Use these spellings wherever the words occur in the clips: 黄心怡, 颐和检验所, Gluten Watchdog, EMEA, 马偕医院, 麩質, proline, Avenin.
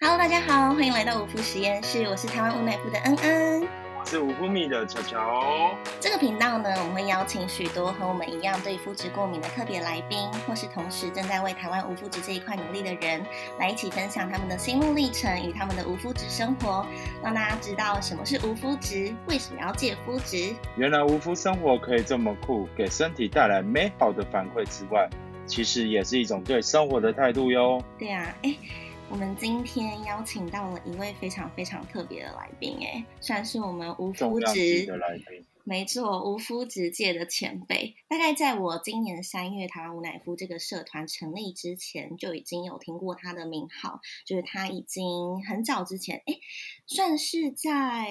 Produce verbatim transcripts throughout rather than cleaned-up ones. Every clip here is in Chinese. Hello， 大家好，欢迎来到无麸实验室，我是台湾无奶麸的恩恩，我是无麸米的乔乔。这个频道呢，我们会邀请许多和我们一样对麸质过敏的特别来宾，或是同时正在为台湾无麸质这一块努力的人，来一起分享他们的心路历程与他们的无麸质生活，让大家知道什么是无麸质，为什么要戒麸质。原来无麸生活可以这么酷，给身体带来美好的反馈之外，其实也是一种对生活的态度哟。对啊，哎。我们今天邀请到了一位非常非常特别的来宾，哎，算是我们无麸质的来宾，没错，无麸质界的前辈。大概在我今年三月台湾无奶麸这个社团成立之前，就已经有听过他的名号，就是他已经很早之前，哎，算是在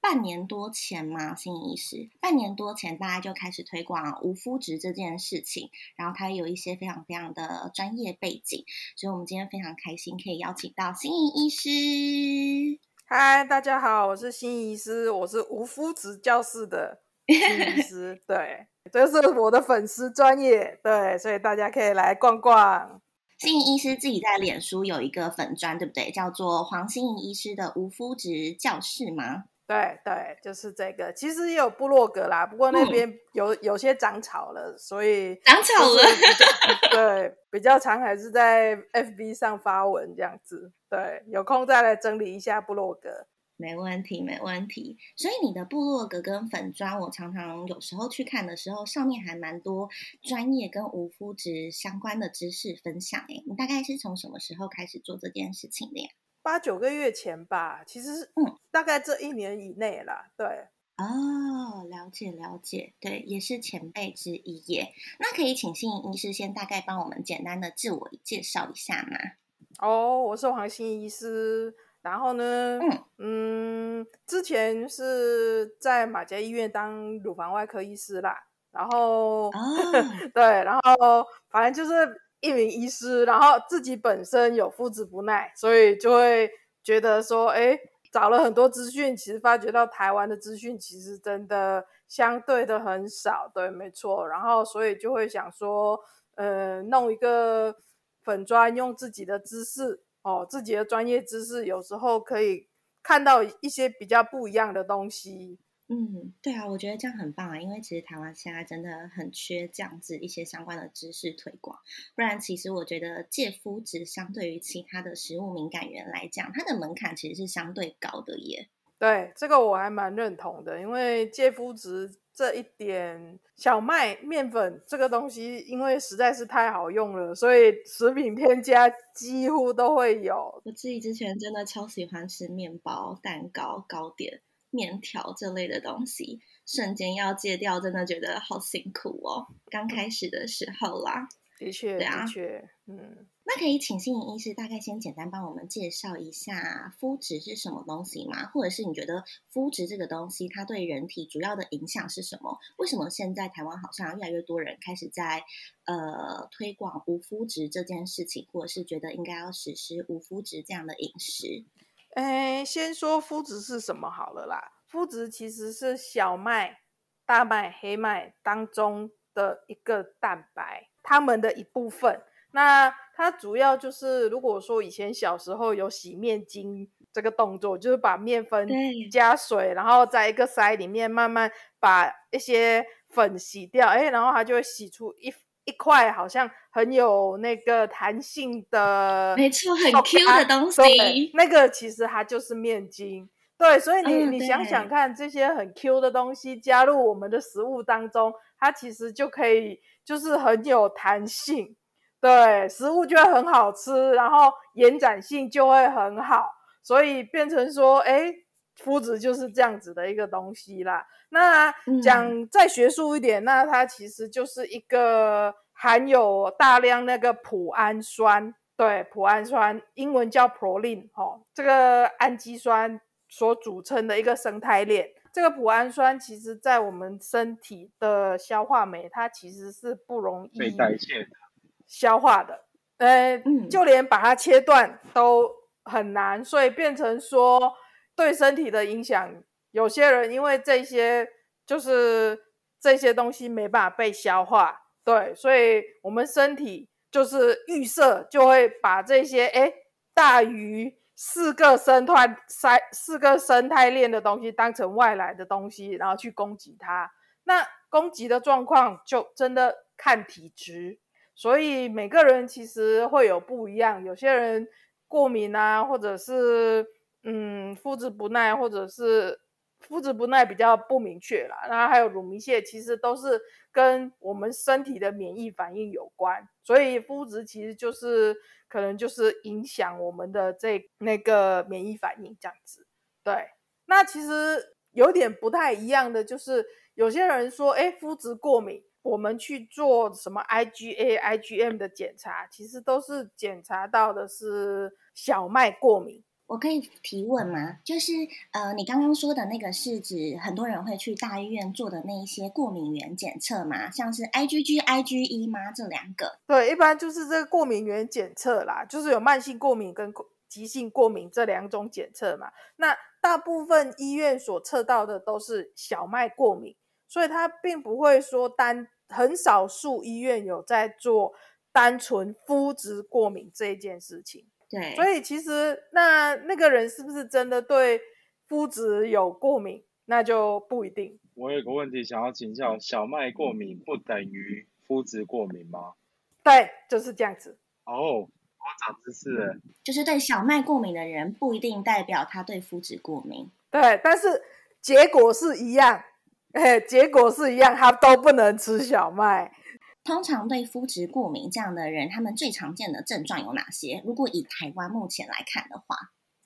半年多前嘛，心理医师半年多前大家就开始推广无麸质这件事情，然后他有一些非常非常的专业背景，所以我们今天非常开心可以邀请到心理医师。嗨，大家好，我是心理医师，我是无麸质教室的心理医师对，这是我的粉丝专业，对，所以大家可以来逛逛。心怡医师自己在脸书有一个粉专，对不对？叫做黄心怡医师的无麸质教室吗？对对，就是这个。其实也有部落格啦，不过那边有、嗯、有些长草了，所以长草了。对，比较常还是在 F B 上发文这样子。对，有空再来整理一下部落格。没问题，没问题。所以你的部落格跟粉专，我常常有时候去看的时候，上面还蛮多专业跟无麸质相关的知识分享。哎，你大概是从什么时候开始做这件事情的呀？八九个月前吧，其实是大概这一年以内啦，对。哦，了解了解，对，也是前辈之一耶。那可以请心怡医师先大概帮我们简单的自我介绍一下吗？哦，我是黄心怡医师，然后呢，嗯，嗯之前是在马偕医院当乳房外科医师啦，然后，哦、对，然后反正就是。一名医师，然后自己本身有麸质不耐，所以就会觉得说，哎，找了很多资讯，其实发觉到台湾的资讯其实真的相对的很少，对，没错。然后所以就会想说，呃，弄一个粉专，用自己的知识哦，自己的专业知识，有时候可以看到一些比较不一样的东西。嗯，对啊，我觉得这样很棒啊，因为其实台湾现在真的很缺这样子一些相关的知识推广，不然其实我觉得戒麸质相对于其他的食物敏感源来讲，它的门槛其实是相对高的耶。对，这个我还蛮认同的，因为戒麸质这一点，小麦面粉这个东西因为实在是太好用了，所以食品添加几乎都会有。我自己之前真的超喜欢吃面包、蛋糕、糕点面条这类的东西，瞬间要戒掉真的觉得好辛苦哦，刚开始的时候啦，的确、啊、的确、嗯、那可以请心怡医师大概先简单帮我们介绍一下麸质是什么东西吗？或者是你觉得麸质这个东西它对人体主要的影响是什么？为什么现在台湾好像越来越多人开始在呃推广无麸质这件事情，或者是觉得应该要实施无麸质这样的饮食？诶，先说麸质是什么好了啦。麸质其实是小麦、大麦、黑麦当中的一个蛋白，它们的一部分。那它主要就是，如果说以前小时候有洗面巾这个动作，就是把面粉加水，然后在一个筛里面慢慢把一些粉洗掉，诶，然后它就会洗出一一块好像很有那个弹性的，没错，很 Q 的东西，那个其实它就是面筋。对，所以你、嗯、你想想看，这些很 Q 的东西加入我们的食物当中，它其实就可以就是很有弹性，对，食物就会很好吃，然后延展性就会很好，所以变成说，哎，麸质就是这样子的一个东西啦。那讲再学术一点、嗯、那它其实就是一个含有大量那个脯氨酸，对，脯氨酸英文叫 proline、哦、这个氨基酸所组成的一个生态链。这个脯氨酸其实在我们身体的消化酶，它其实是不容易被代谢的、消化的、呃嗯、就连把它切断都很难，所以变成说对身体的影响，有些人因为这些就是这些东西没办法被消化，对，所以我们身体就是预设就会把这些哎大于四个生态四个生态链的东西当成外来的东西，然后去攻击它。那攻击的状况就真的看体质，所以每个人其实会有不一样，有些人过敏啊，或者是嗯肤质不耐，或者是肤质不耐比较不明确啦，然后还有乳糜泻，其实都是跟我们身体的免疫反应有关，所以肤质其实就是可能就是影响我们的这那个免疫反应这样子。对，那其实有点不太一样的就是有些人说哎，肤质过敏，我们去做什么 I G A、I G M 的检查，其实都是检查到的是小麦过敏。我可以提问吗？就是呃，你刚刚说的那个是指很多人会去大医院做的那一些过敏原检测吗？像是 I G G、I G E 吗？这两个？对，一般就是这个过敏原检测啦，就是有慢性过敏跟急性过敏这两种检测嘛。那大部分医院所测到的都是小麦过敏，所以它并不会说单很少数医院有在做单纯肤质过敏这件事情。对，所以其实那那个人是不是真的对肤质有过敏，那就不一定。我有个问题想要请教，小麦过敏不等于肤质过敏吗？对，就是这样子。哦，我长知识了。就是对小麦过敏的人不一定代表他对肤质过敏。对，但是结果是一样，哎，结果是一样，他都不能吃小麦。通常对肤质过敏这样的人，他们最常见的症状有哪些？如果以台湾目前来看的话，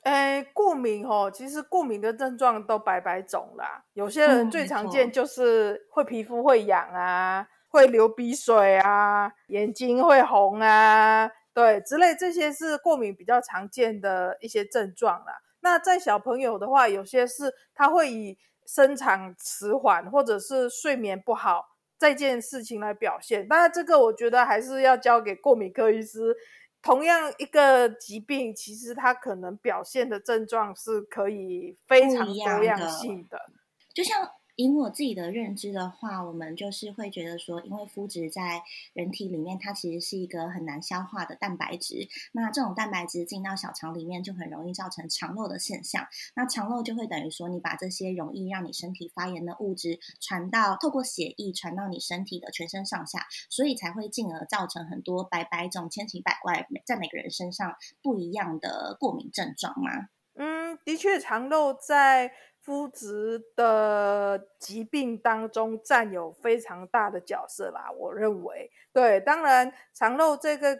诶，过敏哦，其实过敏的症状都百百种啦。有些人最常见就是会皮肤会痒啊，会流鼻水啊，眼睛会红啊，对，之类，这些是过敏比较常见的一些症状啦。那在小朋友的话，有些是他会以生长迟缓或者是睡眠不好这件事情来表现，但这个我觉得还是要交给过敏科医师。同样一个疾病，其实它可能表现的症状是可以非常多样性 的, 的就像以我自己的认知的话，我们就是会觉得说，因为肤质在人体里面它其实是一个很难消化的蛋白质，那这种蛋白质进到小肠里面就很容易造成肠漏的现象，那肠漏就会等于说你把这些容易让你身体发炎的物质传到透过血液传到你身体的全身上下，所以才会进而造成很多百百种千奇百怪在每个人身上不一样的过敏症状吗？嗯，的确肠漏在肤质的疾病当中占有非常大的角色啦，我认为。对，当然肠漏这个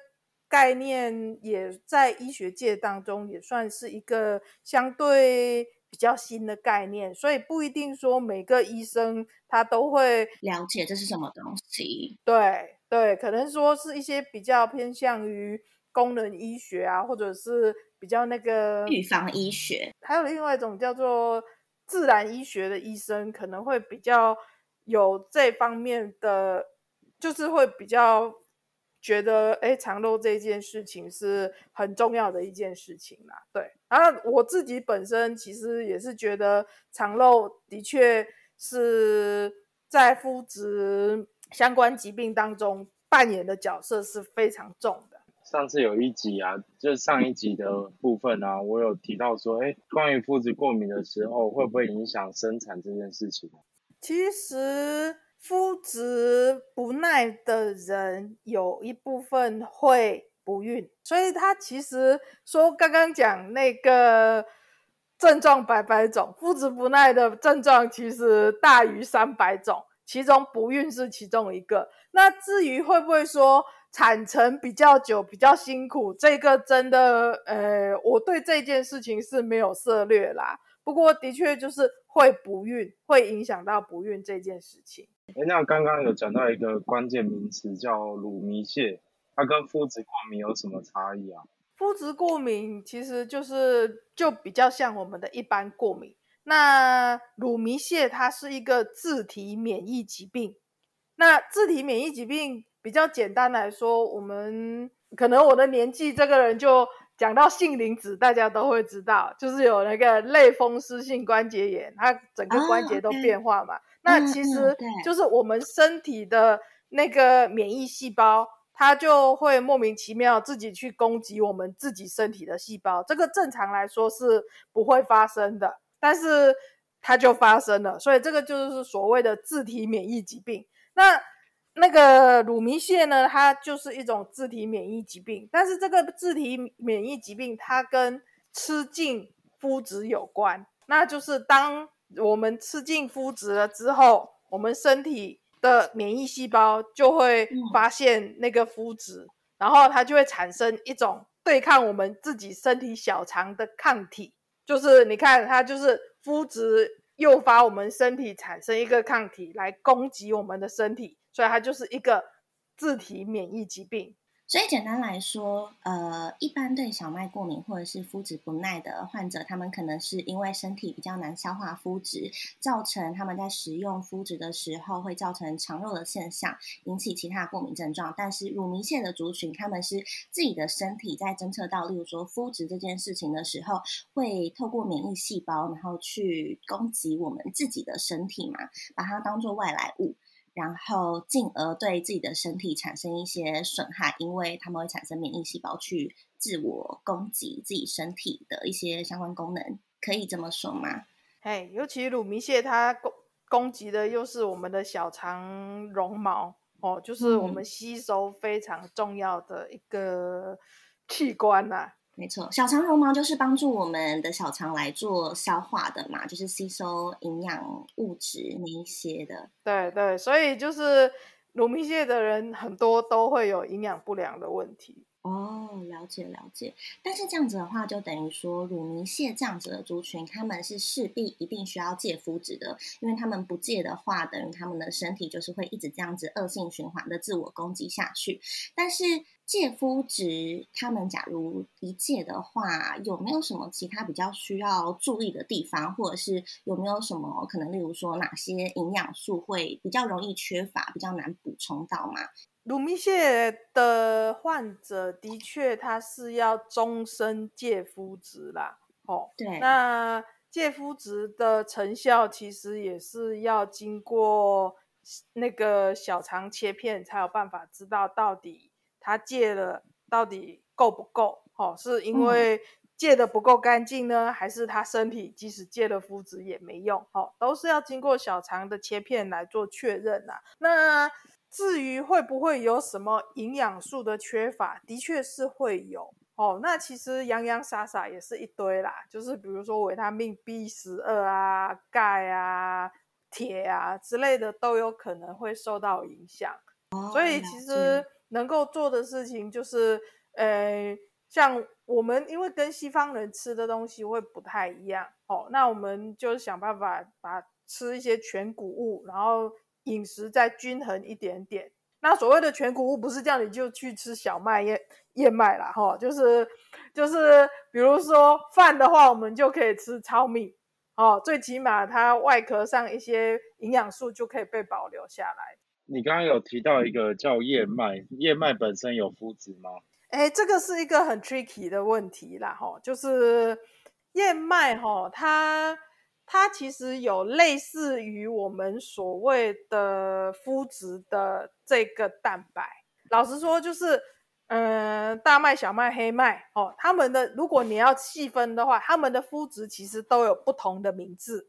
概念也在医学界当中也算是一个相对比较新的概念，所以不一定说每个医生他都会了解这是什么东西。对对，可能说是一些比较偏向于功能医学啊，或者是比较那个预防医学，还有另外一种叫做自然医学的医生可能会比较有这方面的，就是会比较觉得诶，肠漏这件事情是很重要的一件事情啦。对，然后我自己本身其实也是觉得肠漏的确是在肤质相关疾病当中扮演的角色是非常重的。上次有一集啊，就是上一集的部分啊，我有提到说，哎，关于肤质过敏的时候，会不会影响生产这件事情？其实肤质不耐的人有一部分会不孕，所以他其实说刚刚讲那个症状百百种，肤质不耐的症状其实大于三百种，其中不孕是其中一个。那至于会不会说产程比较久比较辛苦，这个真的呃，我对这件事情是没有涉略啦，不过的确就是会不孕，会影响到不孕这件事情。那刚刚有讲到一个关键名词叫乳糜泻，它跟肤质过敏有什么差异啊？肤质过敏其实就是就比较像我们的一般过敏，那乳糜泻它是一个自体免疫疾病，那自体免疫疾病比较简单来说，我们可能我的年纪这个人就讲到杏林子大家都会知道，就是有那个类风湿性关节炎，它整个关节都变化嘛、oh, okay. 那其实就是我们身体的那个免疫细胞它就会莫名其妙自己去攻击我们自己身体的细胞，这个正常来说是不会发生的，但是它就发生了，所以这个就是所谓的自体免疫疾病。那那个鲁明蟹呢，它就是一种自体免疫疾病，但是这个自体免疫疾病它跟吃进麸质有关，那就是当我们吃进麸质了之后，我们身体的免疫细胞就会发现那个麸质，然后它就会产生一种对抗我们自己身体小肠的抗体，就是你看它就是麸质诱发我们身体产生一个抗体来攻击我们的身体，所以它就是一个自体免疫疾病。所以简单来说，呃，一般对小麦过敏或者是麸质不耐的患者，他们可能是因为身体比较难消化麸质，造成他们在食用麸质的时候会造成肠漏的现象，引起其他过敏症状。但是乳糜泻的族群，他们是自己的身体在侦测到例如说麸质这件事情的时候，会透过免疫细胞然后去攻击我们自己的身体嘛，把它当作外来物，然后进而对自己的身体产生一些损害，因为他们会产生免疫细胞去自我攻击自己身体的一些相关功能，可以这么说吗？嘿，尤其乳糜泻它攻击的又是我们的小肠绒毛、哦、就是我们吸收非常重要的一个器官啦、啊嗯、没错，小肠绒毛就是帮助我们的小肠来做消化的嘛，就是吸收营养物质那一些的。对对，所以就是乳糜泻的人很多都会有营养不良的问题。哦，了解了解。但是这样子的话，就等于说乳糜泻这样子的族群，他们是势必一定需要戒麸质的，因为他们不戒的话，等于他们的身体就是会一直这样子恶性循环的自我攻击下去。但是戒麸质，他们假如一戒的话，有没有什么其他比较需要注意的地方，或者是有没有什么可能，例如说哪些营养素会比较容易缺乏，比较难补充到吗？乳糜泻的患者的确他是要终身戒麸质啦、哦、对，那戒麸质的成效其实也是要经过那个小肠切片才有办法知道到底他戒了到底够不够、哦、是因为戒的不够干净呢、嗯、还是他身体即使戒了麸质也没用、哦、都是要经过小肠的切片来做确认啦。那至于会不会有什么营养素的缺乏，的确是会有哦。那其实洋洋洒洒也是一堆啦，就是比如说维他命 B 十二 啊、钙啊、铁啊之类的都有可能会受到影响、哦、所以其实能够做的事情就是呃，像我们因为跟西方人吃的东西会不太一样哦，那我们就想办法把吃一些全谷物，然后饮食再均衡一点点。那所谓的全谷物不是这样你就去吃小麦燕燕麦啦、哦、就是就是比如说饭的话，我们就可以吃糙米、哦、最起码它外壳上一些营养素就可以被保留下来。你刚刚有提到一个叫燕麦，燕麦本身有麸质吗？诶，这个是一个很 tricky 的问题啦、哦、就是燕麦、哦、它它其实有类似于我们所谓的麸质的这个蛋白。老实说就是嗯，大麦、小麦、黑麦哦，它们的如果你要细分的话，它们的麸质其实都有不同的名字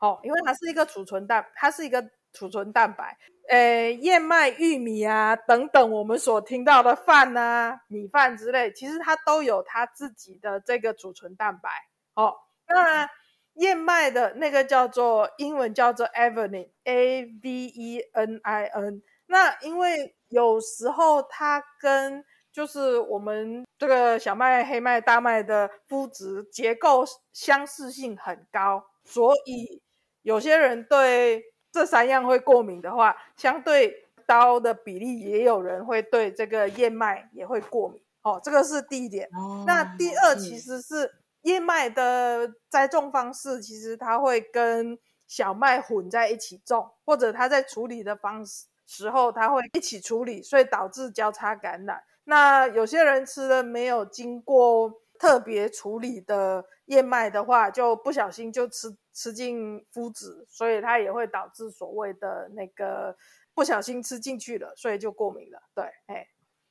哦，因为它是一个储存蛋，它是一个储存蛋白。呃，燕麦、玉米啊等等，我们所听到的饭啊、米饭之类，其实它都有它自己的这个储存蛋白哦。那燕麦的那个叫做英文叫做 Avenin A V E N I N， 那因为有时候它跟就是我们这个小麦、黑麦、大麦的麸质结构相似性很高，所以有些人对这三样会过敏的话，相对高的比例也有人会对这个燕麦也会过敏哦，这个是第一点。那第二其实是燕麦的栽种方式，其实它会跟小麦混在一起种，或者它在处理的方式时候它会一起处理，所以导致交叉感染。那有些人吃了没有经过特别处理的燕麦的话，就不小心就吃吃进麸质，所以它也会导致所谓的那个不小心吃进去了，所以就过敏了。对，哎。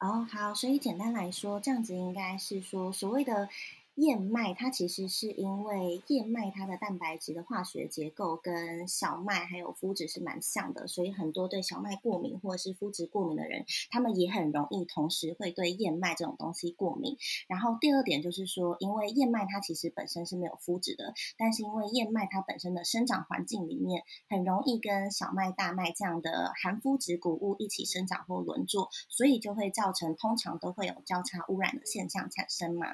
哦，好，所以简单来说，这样子应该是说，所谓的燕麦，它其实是因为燕麦它的蛋白质的化学结构跟小麦还有麸质是蛮像的，所以很多对小麦过敏或者是麸质过敏的人，他们也很容易同时会对燕麦这种东西过敏。然后第二点就是说，因为燕麦它其实本身是没有麸质的，但是因为燕麦它本身的生长环境里面很容易跟小麦、大麦这样的含麸质谷物一起生长或轮作，所以就会造成通常都会有交叉污染的现象产生嘛。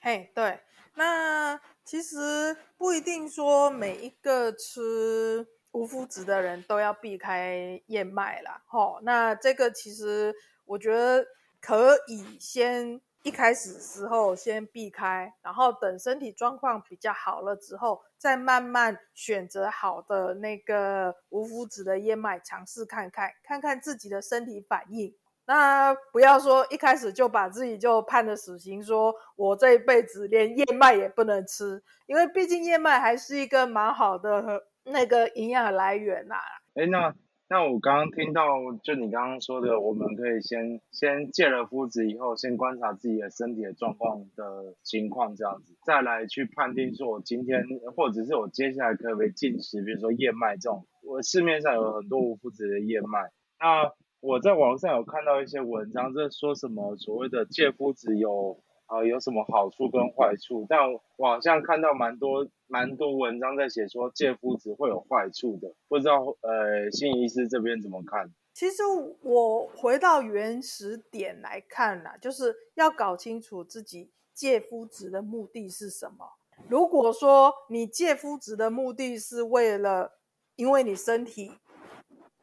哎，对，那其实不一定说每一个吃无麸质的人都要避开燕麦啦、哦、那这个其实我觉得可以先一开始时候先避开，然后等身体状况比较好了之后再慢慢选择好的那个无麸质的燕麦尝试看看看看自己的身体反应。那不要说一开始就把自己就判了死刑，说我这一辈子连燕麦也不能吃，因为毕竟燕麦还是一个蛮好的那个营养来源啦、啊。哎，那那我刚刚听到就你刚刚说的，我们可以先先戒了麸质以后，先观察自己的身体的状况的情况这样子，再来去判定说我今天或者是我接下来可不可以进食，比如说燕麦这种，我市面上有很多无麸质的燕麦，那。我在网上有看到一些文章，这说什么所谓的戒麸质有啊、呃、有什么好处跟坏处，但我好像看到蛮多蛮多文章在写说戒麸质会有坏处的，不知道呃信医师这边怎么看？其实我回到原始点来看啦，就是要搞清楚自己戒麸质的目的是什么。如果说你戒麸质的目的是为了因为你身体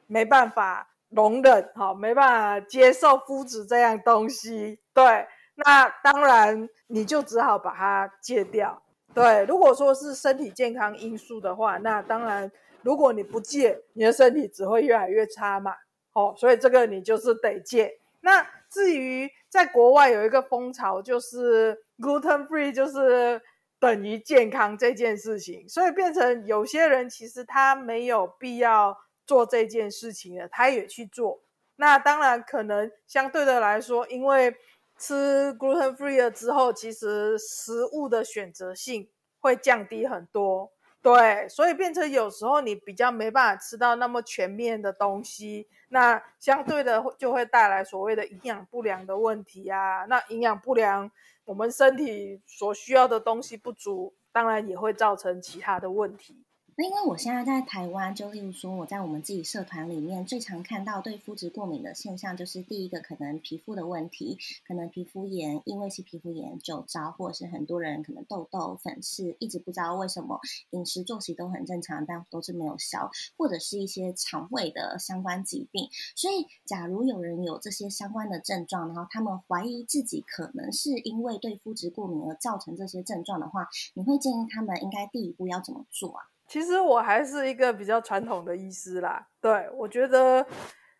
没办法。容忍好，没办法接受麸质这样东西，对，那当然你就只好把它戒掉。对，如果说是身体健康因素的话，那当然如果你不戒，你的身体只会越来越差嘛。哦，所以这个你就是得戒。那至于在国外有一个风潮，就是 gluten free 就是等于健康这件事情，所以变成有些人其实他没有必要做这件事情了，他也去做。那当然可能相对的来说，因为吃 gluten free 了之后，其实食物的选择性会降低很多，对，所以变成有时候你比较没办法吃到那么全面的东西，那相对的就会带来所谓的营养不良的问题啊。那营养不良，我们身体所需要的东西不足，当然也会造成其他的问题。那因为我现在在台湾，就例如说我在我们自己社团里面最常看到对麸质过敏的现象，就是第一个可能皮肤的问题，可能皮肤炎，因为是皮肤炎酒糟，或者是很多人可能痘痘粉刺一直不知道为什么，饮食作息都很正常但都是没有消，或者是一些肠胃的相关疾病。所以假如有人有这些相关的症状，然后他们怀疑自己可能是因为对麸质过敏而造成这些症状的话，你会建议他们应该第一步要怎么做啊？其实我还是一个比较传统的医师啦，对，我觉得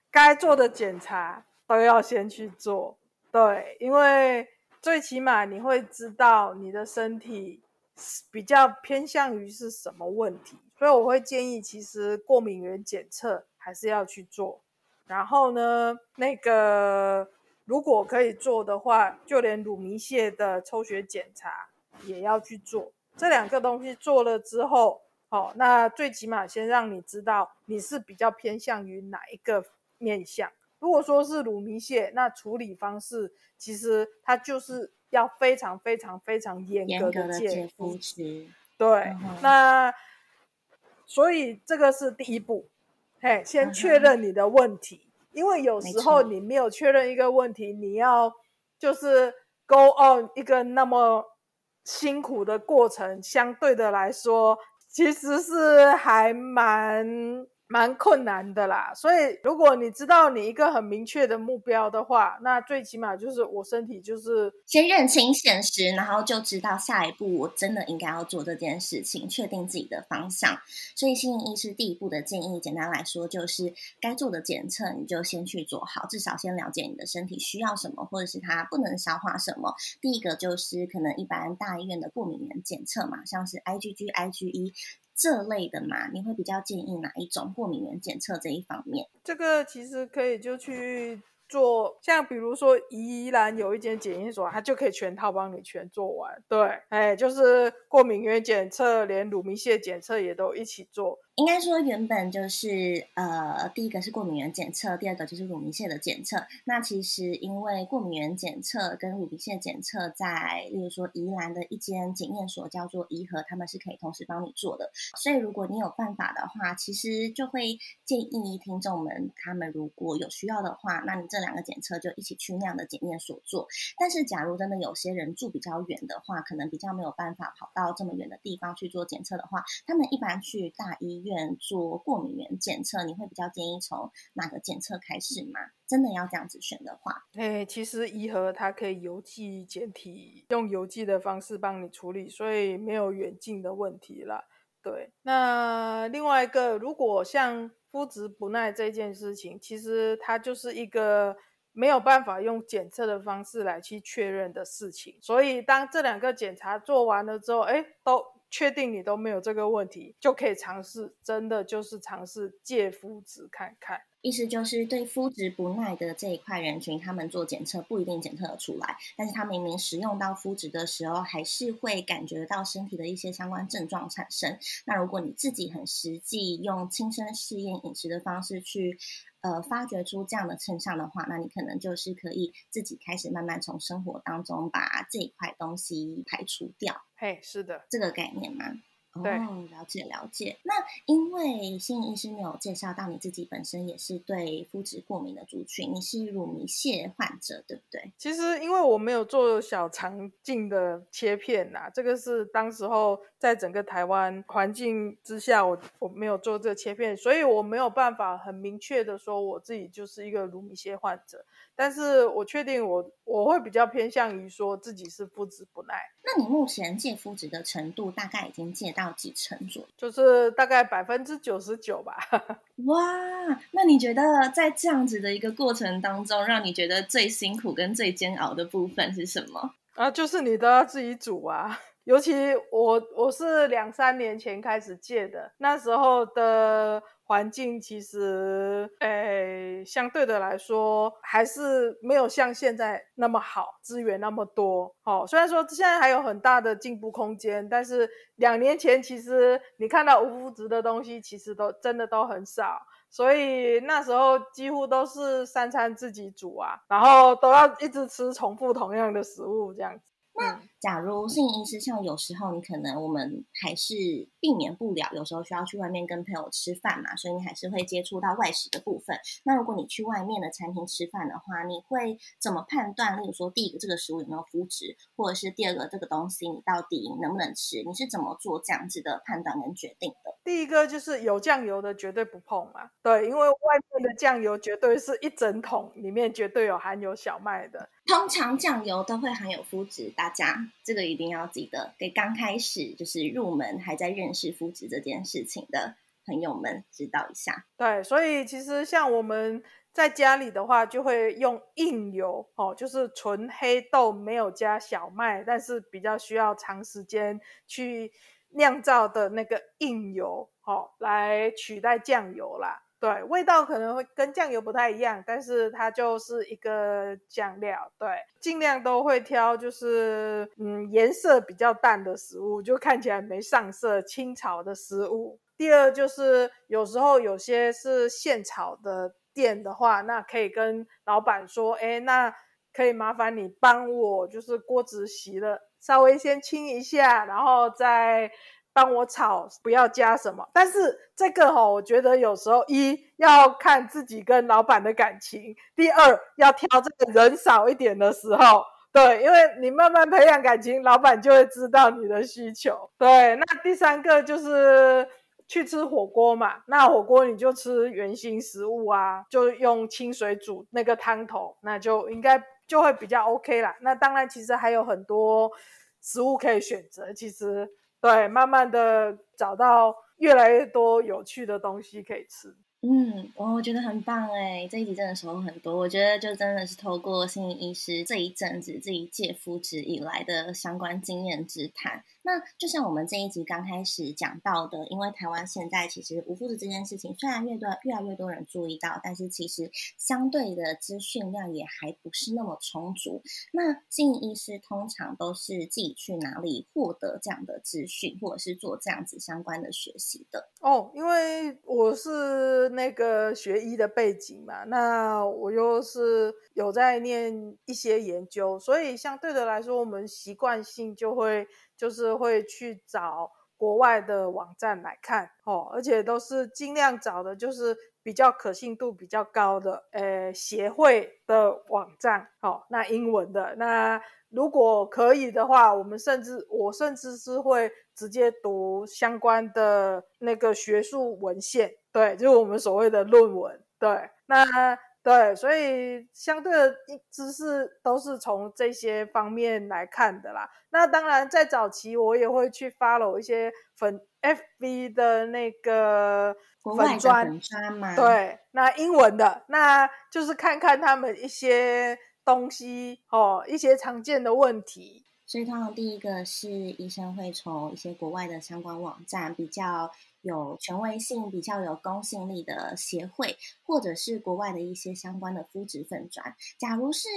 该做的检查都要先去做，对，因为最起码你会知道你的身体比较偏向于是什么问题，所以我会建议其实过敏原检测还是要去做。然后呢，那个如果可以做的话，就连乳糜泻的抽血检查也要去做，这两个东西做了之后，哦，那最起码先让你知道你是比较偏向于哪一个面向。如果说是乳糜泻，那处理方式其实它就是要非常非常非常严格的戒麸质，对、嗯、那所以这个是第一步，嘿，先确认你的问题、嗯、因为有时候你没有确认一个问题，你要就是 go on 一个那么辛苦的过程，相对的来说其实是还蛮蛮困难的啦。所以如果你知道你一个很明确的目标的话，那最起码就是我身体就是先认清现实，然后就知道下一步我真的应该要做这件事情，确定自己的方向。所以心理医师第一步的建议简单来说就是该做的检测你就先去做好，至少先了解你的身体需要什么或者是它不能消化什么。第一个就是可能一般大医院的过敏原检测嘛，像是 I G G、I G E这类的嘛，你会比较建议哪一种过敏原检测这一方面？这个其实可以就去做，像比如说宜兰有一间检验所，它就可以全套帮你全做完。对，哎，就是过敏原检测，连乳糜泻检测也都一起做。应该说原本就是呃，第一个是过敏原检测，第二个就是乳糜泻的检测。那其实因为过敏原检测跟乳糜泻检测在例如说宜兰的一间检验所叫做宜和，他们是可以同时帮你做的，所以如果你有办法的话，其实就会建议听众们，他们如果有需要的话，那你这两个检测就一起去那样的检验所做。但是假如真的有些人住比较远的话，可能比较没有办法跑到这么远的地方去做检测的话，他们一般去大医院做过敏原检测，你会比较建议从哪个检测开始吗？真的要这样子选的话，欸、其实宜和它可以邮寄检体，用邮寄的方式帮你处理，所以没有远近的问题啦。对，那另外一个，如果像肤质不耐这件事情，其实它就是一个没有办法用检测的方式来去确认的事情，所以当这两个检查做完了之后，欸、都确定你都没有这个问题，就可以尝试，真的就是尝试戒肤质看看。意思就是对肤质不耐的这一块人群，他们做检测不一定检测得出来，但是他明明使用到肤质的时候，还是会感觉到身体的一些相关症状产生。那如果你自己很实际用亲身试验饮食的方式去呃，发掘出这样的现象的话，那你可能就是可以自己开始慢慢从生活当中把这一块东西排除掉。嘿，是的，这个概念吗？对，哦，了解了解。那因为心怡医师没有介绍到你自己本身也是对肤质过敏的族群，你是乳糜泻患者对不对？其实因为我没有做小肠镜的切片啦，这个是当时候在整个台湾环境之下，我我没有做这个切片，所以我没有办法很明确的说我自己就是一个乳糜泻患者，但是我确定我我会比较偏向于说自己是肤质不耐。那你目前戒肤质的程度大概已经戒到几成左右？就是大概百分之九十九吧。哇，那你觉得在这样子的一个过程当中，让你觉得最辛苦跟最煎熬的部分是什么？啊，就是你都要自己煮啊。尤其我我是两三年前开始戒的，那时候的环境其实诶相对的来说还是没有像现在那么好，资源那么多，哦，虽然说现在还有很大的进步空间，但是两年前其实你看到无麸质的东西其实都真的都很少，所以那时候几乎都是三餐自己煮啊，然后都要一直吃重复同样的食物这样子。那假如心怡医师，像有时候你可能我们还是避免不了，有时候需要去外面跟朋友吃饭嘛，所以你还是会接触到外食的部分。那如果你去外面的餐厅吃饭的话，你会怎么判断？例如说，第一个这个食物有没有肤质，或者是第二个这个东西你到底能不能吃？你是怎么做这样子的判断跟决定的？第一个就是有酱油的绝对不碰嘛，对，因为外面的酱油绝对是一整桶，里面绝对有含有小麦的。通常酱油都会含有麸质，大家这个一定要记得，给刚开始就是入门还在认识麸质这件事情的朋友们知道一下。对，所以其实像我们在家里的话，就会用硬油，哦，就是纯黑豆没有加小麦，但是比较需要长时间去酿造的那个硬油，哦，来取代酱油啦。对，味道可能会跟酱油不太一样，但是它就是一个酱料。对，尽量都会挑就是嗯颜色比较淡的食物，就看起来没上色，清炒的食物。第二就是有时候有些是现炒的店的话，那可以跟老板说，哎，那可以麻烦你帮我，就是锅子洗了，稍微先清一下，然后再帮我炒，不要加什么。但是这个齁，我觉得有时候一要看自己跟老板的感情，第二要挑这个人少一点的时候，对，因为你慢慢培养感情，老板就会知道你的需求。对，那第三个就是去吃火锅嘛，那火锅你就吃原型食物啊，就用清水煮那个汤头，那就应该就会比较 OK 啦。那当然其实还有很多食物可以选择，其实对，慢慢的找到越来越多有趣的东西可以吃。嗯，我觉得很棒哎，这一集真的收获很多。我觉得就真的是透过心怡医师这一阵子自己戒肤质以来的相关经验之谈，那就像我们这一集刚开始讲到的，因为台湾现在其实无麸质这件事情虽然越多越来越多人注意到，但是其实相对的资讯量也还不是那么充足。那心仪医师通常都是自己去哪里获得这样的资讯，或者是做这样子相关的学习的？哦，因为我是那个学医的背景嘛，那我又是有在念一些研究，所以相对的来说，我们习惯性就会就是会去找国外的网站来看、哦、而且都是尽量找的就是比较可信度比较高的呃协会的网站、哦、那英文的，那如果可以的话，我们甚至我甚至是会直接读相关的那个学术文献，对，就是我们所谓的论文，对，那对，所以相对的知识都是从这些方面来看的啦。那当然在早期我也会去 follow 一些粉 F B 的那个粉专，对，那英文的，那就是看看他们一些东西、哦、一些常见的问题。所以通常第一个是医生会从一些国外的相关网站，比较有权威性比较有公信力的协会，或者是国外的一些相关的麸质粉专。假如是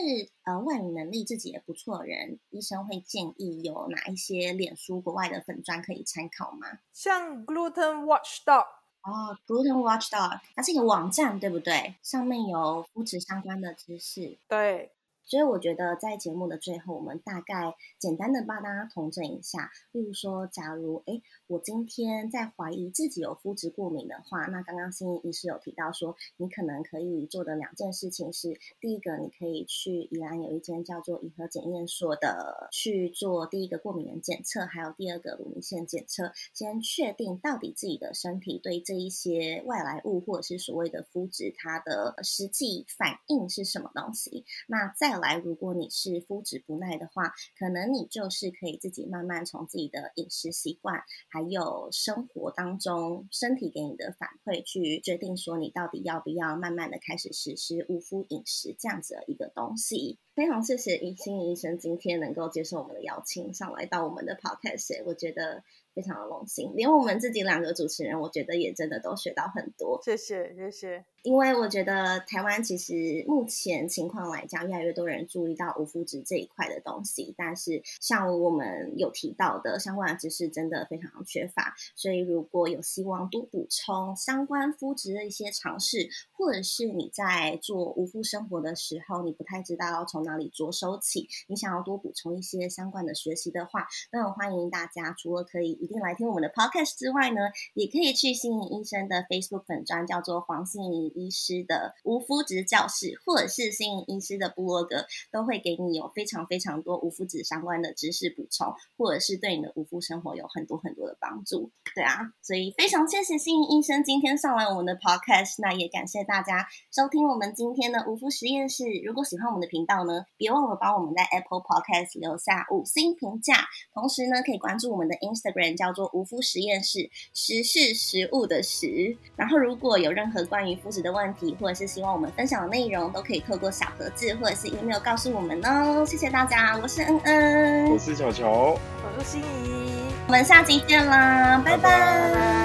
呃外语能力自己也不错的人，医生会建议有哪一些脸书国外的粉专可以参考吗？像 Gluten Watchdog。 哦， Gluten Watchdog 它是一个网站对不对？上面有麸质相关的知识。对，所以我觉得在节目的最后，我们大概简单的帮大家统整一下。例如说，假如诶我今天在怀疑自己有麸质过敏的话，那刚刚心仪医师有提到说，你可能可以做的两件事情是，第一个你可以去宜兰有一间叫做颐和检验所的去做第一个过敏原检测，还有第二个乳糜腺检测，先确定到底自己的身体对这一些外来物或者是所谓的麸质它的实际反应是什么东西。那再来，如果你是麸质不耐的话，可能你就是可以自己慢慢从自己的饮食习惯还有生活当中身体给你的反馈去决定说你到底要不要慢慢的开始实施无麸饮食这样子的一个东西。非常谢谢心仪医生今天能够接受我们的邀请上来到我们的 podcast， 我觉得非常的荣幸，连我们自己两个主持人我觉得也真的都学到很多。谢谢谢谢。因为我觉得台湾其实目前情况来讲，越来越多人注意到无麸质这一块的东西，但是像我们有提到的相关的知识真的非常缺乏，所以如果有希望多补充相关麸质的一些尝试，或者是你在做无麸生活的时候你不太知道从哪里着手起，你想要多补充一些相关的学习的话，那我欢迎大家除了可以一定来听我们的 podcast 之外呢，也可以去心仪医生的 Facebook 粉专叫做黄心仪医师的无麸质教室，或者是心仪医师的部落格，都会给你有非常非常多无麸质相关的知识补充，或者是对你的无麸生活有很多很多的帮助。对啊，所以非常谢谢心仪医生今天上来我们的 podcast， 那也感谢大家收听我们今天的无麸实验室。如果喜欢我们的频道呢，别忘了帮我们在 Apple Podcast 留下五星评价，同时呢可以关注我们的 Instagram 叫做无麸实验室，食是食物的食。然后如果有任何关于麸质的问题，或者是希望我们分享的内容，都可以透过小盒子或者是 email 告诉我们哦。谢谢大家，我是恩恩，我是小乔，我是心仪，我们下集见啦，拜拜。